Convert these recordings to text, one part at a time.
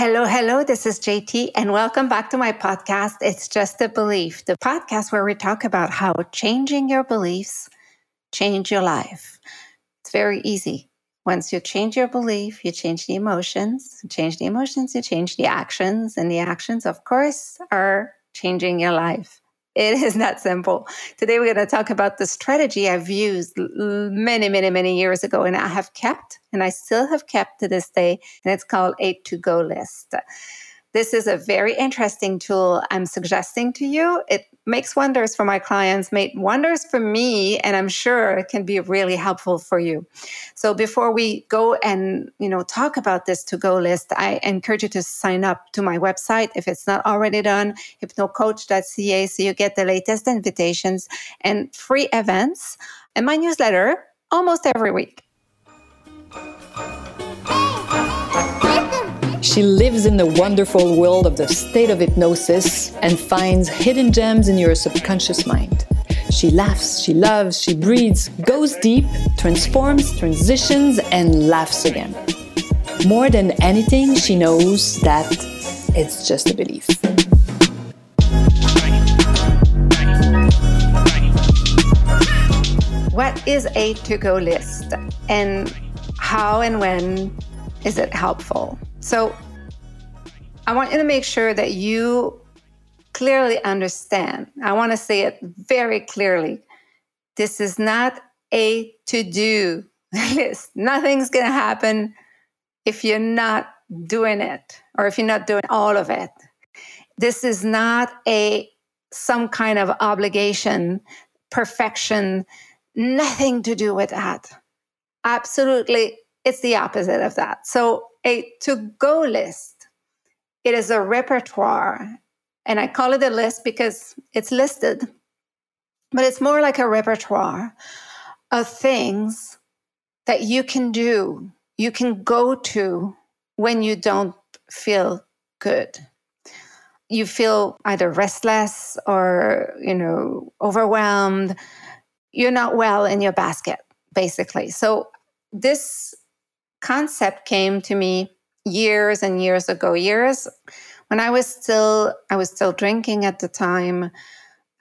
Hello, this is JT and welcome back to my podcast, It's Just a Belief, the podcast where we talk about how changing your beliefs change your life. It's very easy. Once you change your belief, you change the emotions. You change the actions, and the actions, of course, are changing your life. It is that simple. Today, we're going to talk about the strategy I've used many years ago, and I have kept, and I still have kept to this day, and it's called a to-go list. This is a very interesting tool I'm suggesting to you. It makes wonders for my clients, made wonders for me, and I'm sure it can be really helpful for you. So before we go and talk about this to-go list, I encourage you to sign up to my website if it's not already done, hypnocoach.ca, so you get the latest invitations and free events and my newsletter almost every week. She lives in the wonderful world of the state of hypnosis and finds hidden gems in your subconscious mind. She laughs, she loves, she breathes, goes deep, transforms, transitions, and laughs again. More than anything, she knows that it's just a belief. What is a to-go list, and how and when is it helpful? So I want you to make sure that you clearly understand. I want to say it very clearly. This is not a to-do list. Nothing's going to happen if you're not doing it, or if you're not doing all of it. This is not some kind of obligation, perfection, nothing to do with that. Absolutely, it's the opposite of that. So a to-go list, it is a repertoire, and I call it a list because it's listed, but it's more like a repertoire of things that you can do, you can go to when you don't feel good. You feel either restless or, overwhelmed. You're not well in your basket, basically. So this concept came to me years and years ago, when I was still drinking at the time.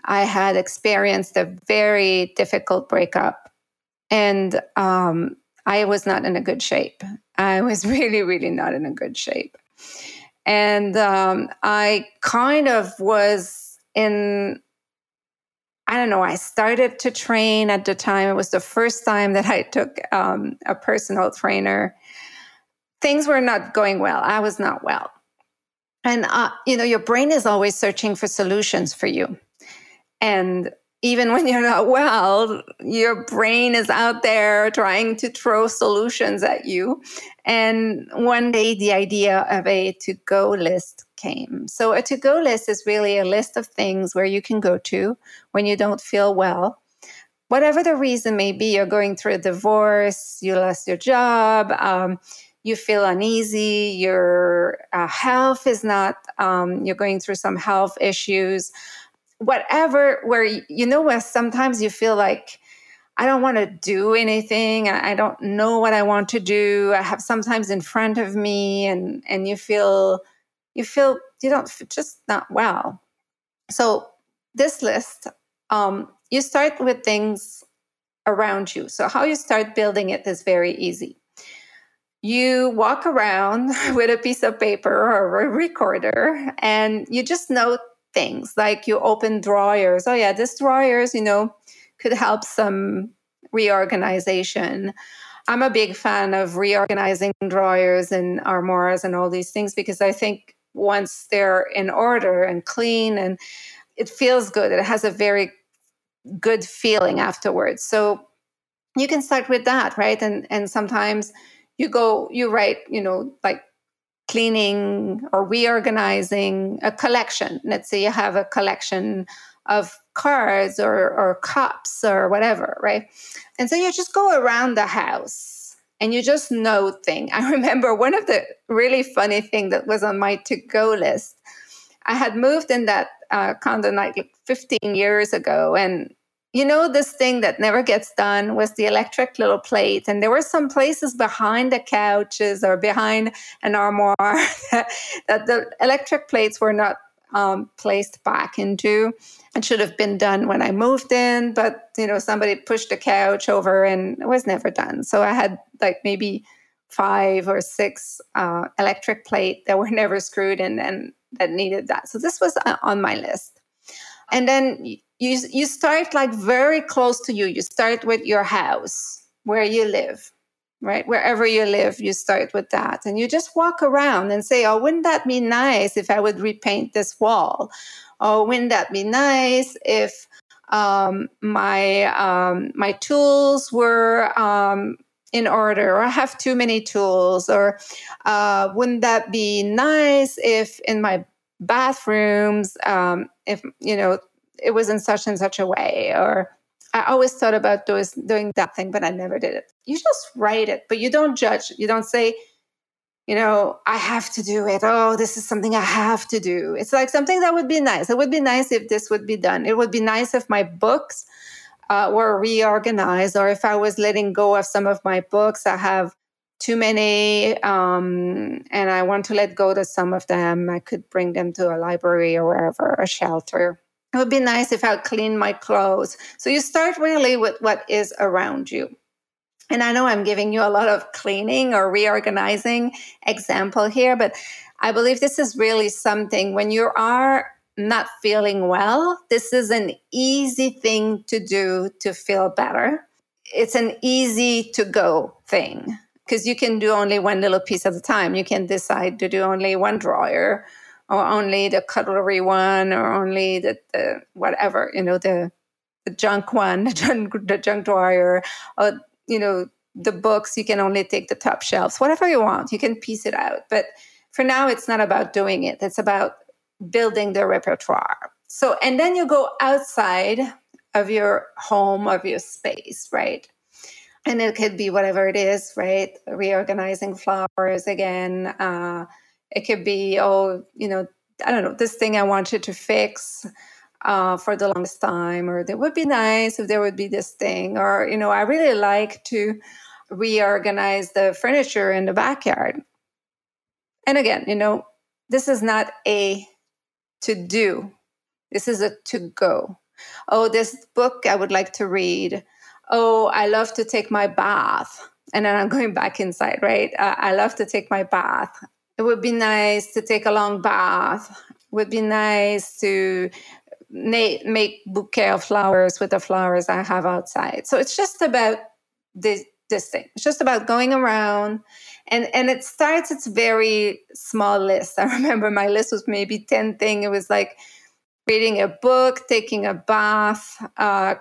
I had experienced a very difficult breakup, and I was not in a good shape. I was really, really not in a good shape. And I kind of was in, I started to train at the time. It was the first time that I took a personal trainer. Things were not going well. I was not well. And, your brain is always searching for solutions for you. And even when you're not well, your brain is out there trying to throw solutions at you. And one day the idea of a to-go list came. So a to-go list is really a list of things where you can go to when you don't feel well. Whatever the reason may be, you're going through a divorce, you lost your job, you feel uneasy, your health is not, you're going through some health issues, whatever, where sometimes you feel like, I don't want to do anything. I don't know what I want to do. I have sometimes in front of me, and you feel you don't, just not well. So this list, you start with things around you. So how you start building it is very easy. You walk around with a piece of paper or a recorder, and you just note things, like you open drawers. Oh yeah, this drawers, could help some reorganization. I'm a big fan of reorganizing drawers and armoires and all these things, because I think once they're in order and clean, and it feels good. It has a very good feeling afterwards. So you can start with that, right? And sometimes you write, like cleaning or reorganizing a collection. Let's say you have a collection of cards or cups or whatever, right? And so you just go around the house and you just note things. I remember one of the really funny thing that was on my to-go list. I had moved in that condo like 15 years ago, and you know, this thing that never gets done was the electric little plate. And there were some places behind the couches or behind an armoire that the electric plates were not placed back into. It should have been done when I moved in, but, you know, somebody pushed the couch over and it was never done. So I had like maybe 5 or 6 electric plates that were never screwed in and that needed that. So this was on my list. And then you start like very close to you. You start with your house, where you live, right? Wherever you live, you start with that. And you just walk around and say, oh, wouldn't that be nice if I would repaint this wall? Oh, wouldn't that be nice if my tools were in order, or I have too many tools, or wouldn't that be nice if in my bathrooms, if, you know, it was in such and such a way, or I always thought about doing that thing, but I never did it. You just write it, but you don't judge. You don't say, you know, I have to do it. Oh, this is something I have to do. It's like something that would be nice. It would be nice if this would be done. It would be nice if my books were reorganized, or if I was letting go of some of my books. I have too many, and I want to let go of some of them. I could bring them to a library or wherever, a shelter. It would be nice if I clean my clothes. So you start really with what is around you. And I know I'm giving you a lot of cleaning or reorganizing example here, but I believe this is really something when you are not feeling well, this is an easy thing to do to feel better. It's an easy to go thing because you can do only one little piece at a time. You can decide to do only one drawer, or only the cutlery one, or only the whatever, you know, the junk one, the junk drawer, or, you know, the books, you can only take the top shelves, whatever you want, you can piece it out. But for now, it's not about doing it. It's about building the repertoire. So, and then you go outside of your home, of your space, right? And it could be whatever it is, right? Reorganizing flowers again, it could be, oh, you know, I don't know, this thing I wanted to fix for the longest time, or it would be nice if there would be this thing, or, you know, I really like to reorganize the furniture in the backyard. And again, you know, this is not a to-do. This is a to-go. Oh, this book I would like to read. Oh, I love to take my bath. And then I'm going back inside, right? I love to take my bath. It would be nice to take a long bath. It would be nice to make bouquet of flowers with the flowers I have outside. So it's just about this thing. It's just about going around. And it starts, it's very small list. I remember my list was maybe 10 things. It was like reading a book, taking a bath,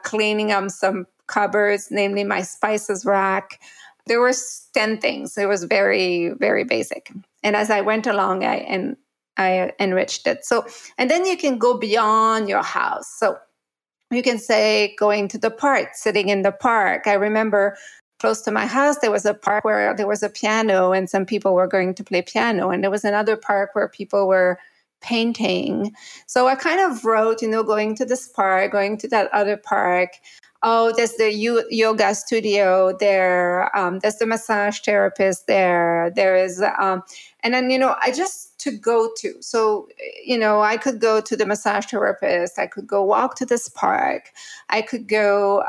cleaning up some cupboards, namely my spices rack. There were 10 things. It was very, very basic. And as I went along, I enriched it. So, and then you can go beyond your house. So you can say going to the park, sitting in the park. I remember close to my house, there was a park where there was a piano and some people were going to play piano. And there was another park where people were painting. So I kind of wrote, you know, going to this park, going to that other park. Oh, there's the yoga studio there. There's the massage therapist there. There is, and then, you know, I just to go to. So, you know, I could go to the massage therapist. I could go walk to this park. I could go,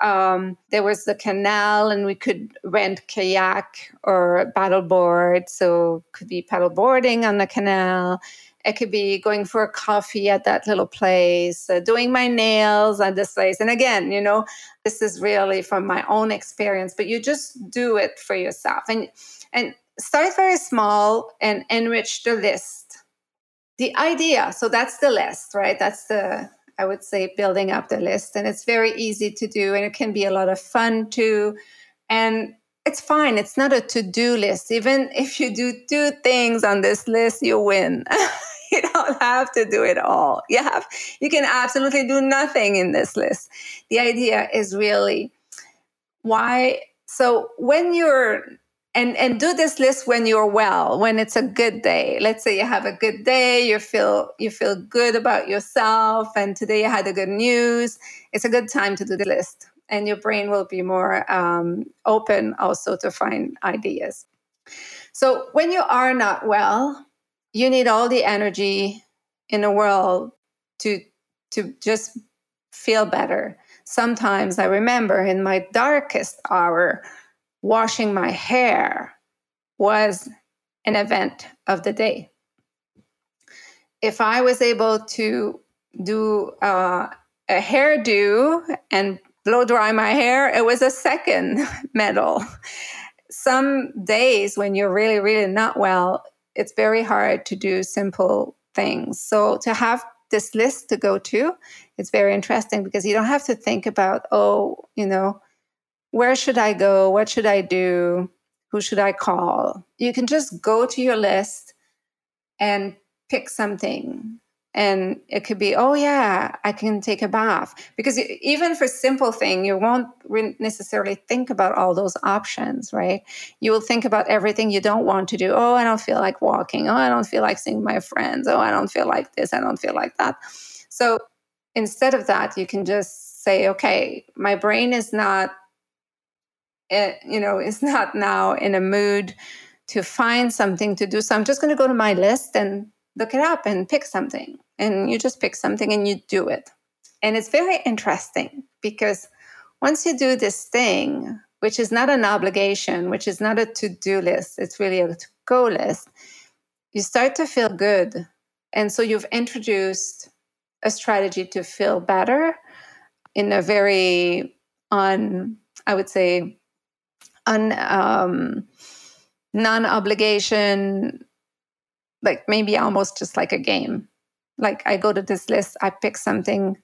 there was the canal and we could rent kayak or paddleboard. So could be paddleboarding on the canal. It could be going for a coffee at that little place, doing my nails at this place. And again, you know, this is really from my own experience, but you just do it for yourself and start very small and enrich the list, the idea. So that's the list, right? That's the, I would say, building up the list, and it's very easy to do. And it can be a lot of fun too. And it's fine. It's not a to-do list. Even if you do 2 things on this list, you win. You don't have to do it all. You can absolutely do nothing in this list. The idea is really why. So when you're And do this list when you're well, when it's a good day. Let's say you have a good day, you feel good about yourself, and today you had a good news. It's a good time to do the list, and your brain will be more open also to find ideas. So when you are not well, you need all the energy in the world to just feel better. Sometimes I remember in my darkest hour, washing my hair was an event of the day. If I was able to do a hairdo and blow dry my hair, it was a second medal. Some days when you're really, really not well, it's very hard to do simple things. So to have this list to go to, it's very interesting because you don't have to think about, where should I go? What should I do? Who should I call? You can just go to your list and pick something. And it could be, I can take a bath. Because even for simple thing, you won't necessarily think about all those options, right? You will think about everything you don't want to do. Oh, I don't feel like walking. Oh, I don't feel like seeing my friends. Oh, I don't feel like this. I don't feel like that. So instead of that, you can just say, okay, my brain is not it's not now in a mood to find something to do. So I'm just going to go to my list and look it up and pick something. And you just pick something and you do it. And it's very interesting because once you do this thing, which is not an obligation, which is not a to-do list, it's really a to-go list, you start to feel good. And so you've introduced a strategy to feel better in a very, non-obligation, like maybe almost just like a game. Like I go to this list, I pick something,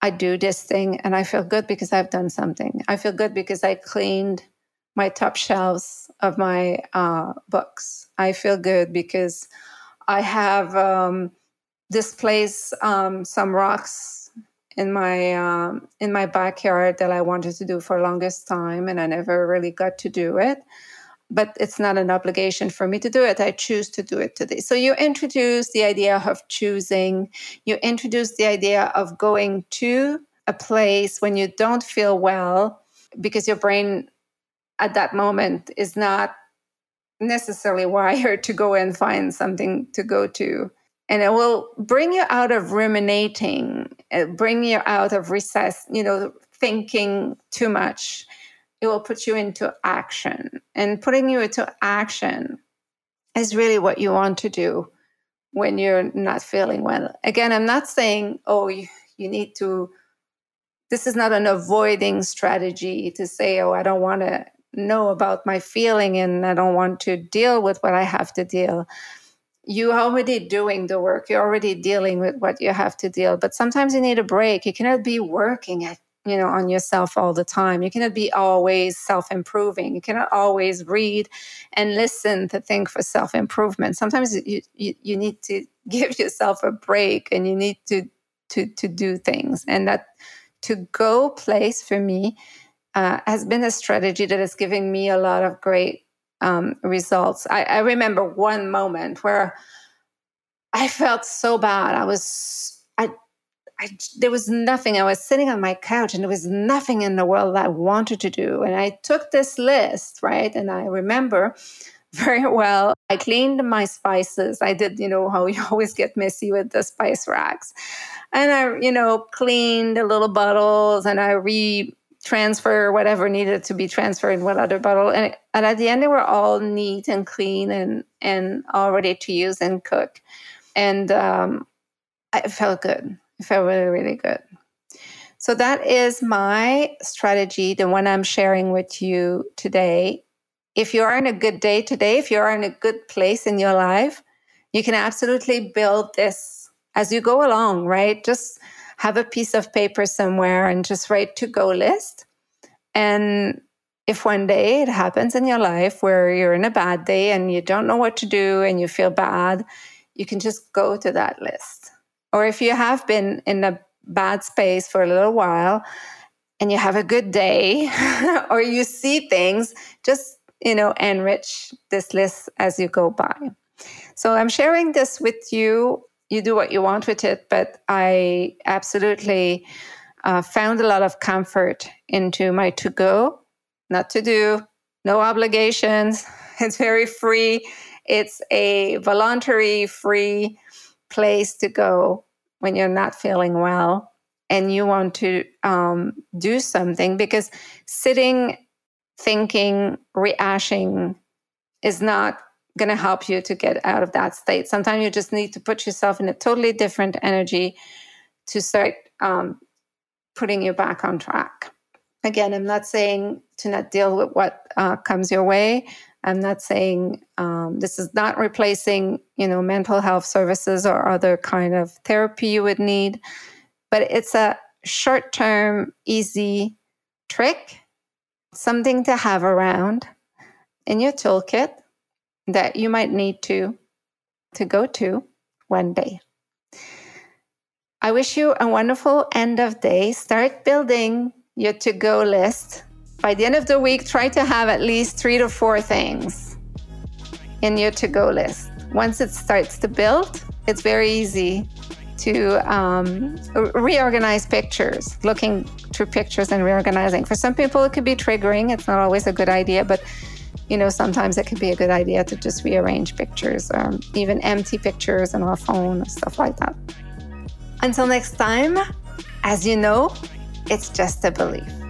I do this thing, and I feel good because I've done something. I feel good because I cleaned my top shelves of my books. I feel good because I have displaced some rocks in my backyard that I wanted to do for the longest time, and I never really got to do it. But it's not an obligation for me to do it. I choose to do it today. So you introduce the idea of choosing. You introduce the idea of going to a place when you don't feel well, because your brain at that moment is not necessarily wired to go and find something to go to. And it will bring you out of ruminating, bring you out of recess, thinking too much. It will put you into action. And putting you into action is really what you want to do when you're not feeling well. Again, I'm not saying, you need to, this is not an avoiding strategy to say, I don't want to know about my feeling and I don't want to deal with what I have to deal. You're already doing the work. You're already dealing with what you have to deal. But sometimes you need a break. You cannot be working at, on yourself all the time. You cannot be always self-improving. You cannot always read and listen to think for self-improvement. Sometimes you need to give yourself a break and you need to do things. And that to-go place for me has been a strategy that is giving me a lot of great results. I remember one moment where I felt so bad. There was nothing. I was sitting on my couch and there was nothing in the world that I wanted to do. And I took this list, right? And I remember very well, I cleaned my spices. I did, how you always get messy with the spice racks. And I, cleaned the little bottles and I transfer whatever needed to be transferred in one other bottle. And at the end, they were all neat and clean and all ready to use and cook. And I felt good. I felt really, really good. So that is my strategy, the one I'm sharing with you today. If you are in a good day today, if you are in a good place in your life, you can absolutely build this as you go along, right? Just have a piece of paper somewhere and just write to-go list. And if one day it happens in your life where you're in a bad day and you don't know what to do and you feel bad, you can just go to that list. Or if you have been in a bad space for a little while and you have a good day or you see things, just you know, enrich this list as you go by. So I'm sharing this with you. You do what you want with it, but I absolutely found a lot of comfort into my to-go, not to-do, no obligations. It's very free. It's a voluntary, free place to go when you're not feeling well and you want to do something, because sitting, thinking, rehashing is not going to help you to get out of that state. Sometimes you just need to put yourself in a totally different energy to start putting you back on track. Again, I'm not saying to not deal with what comes your way. I'm not saying this is not replacing, you know, mental health services or other kind of therapy you would need, but it's a short-term, easy trick, something to have around in your toolkit that you might need to go to one day. I wish you a wonderful end of day. Start building your to-go list. By the end of the week, try to have at least 3 to 4 things in your to-go list. Once it starts to build, it's very easy to reorganize pictures, looking through pictures and reorganizing. For some people, it could be triggering. It's not always a good idea, but you know, sometimes it could be a good idea to just rearrange pictures, even empty pictures on our phone, stuff like that. Until next time, as you know, it's just a belief.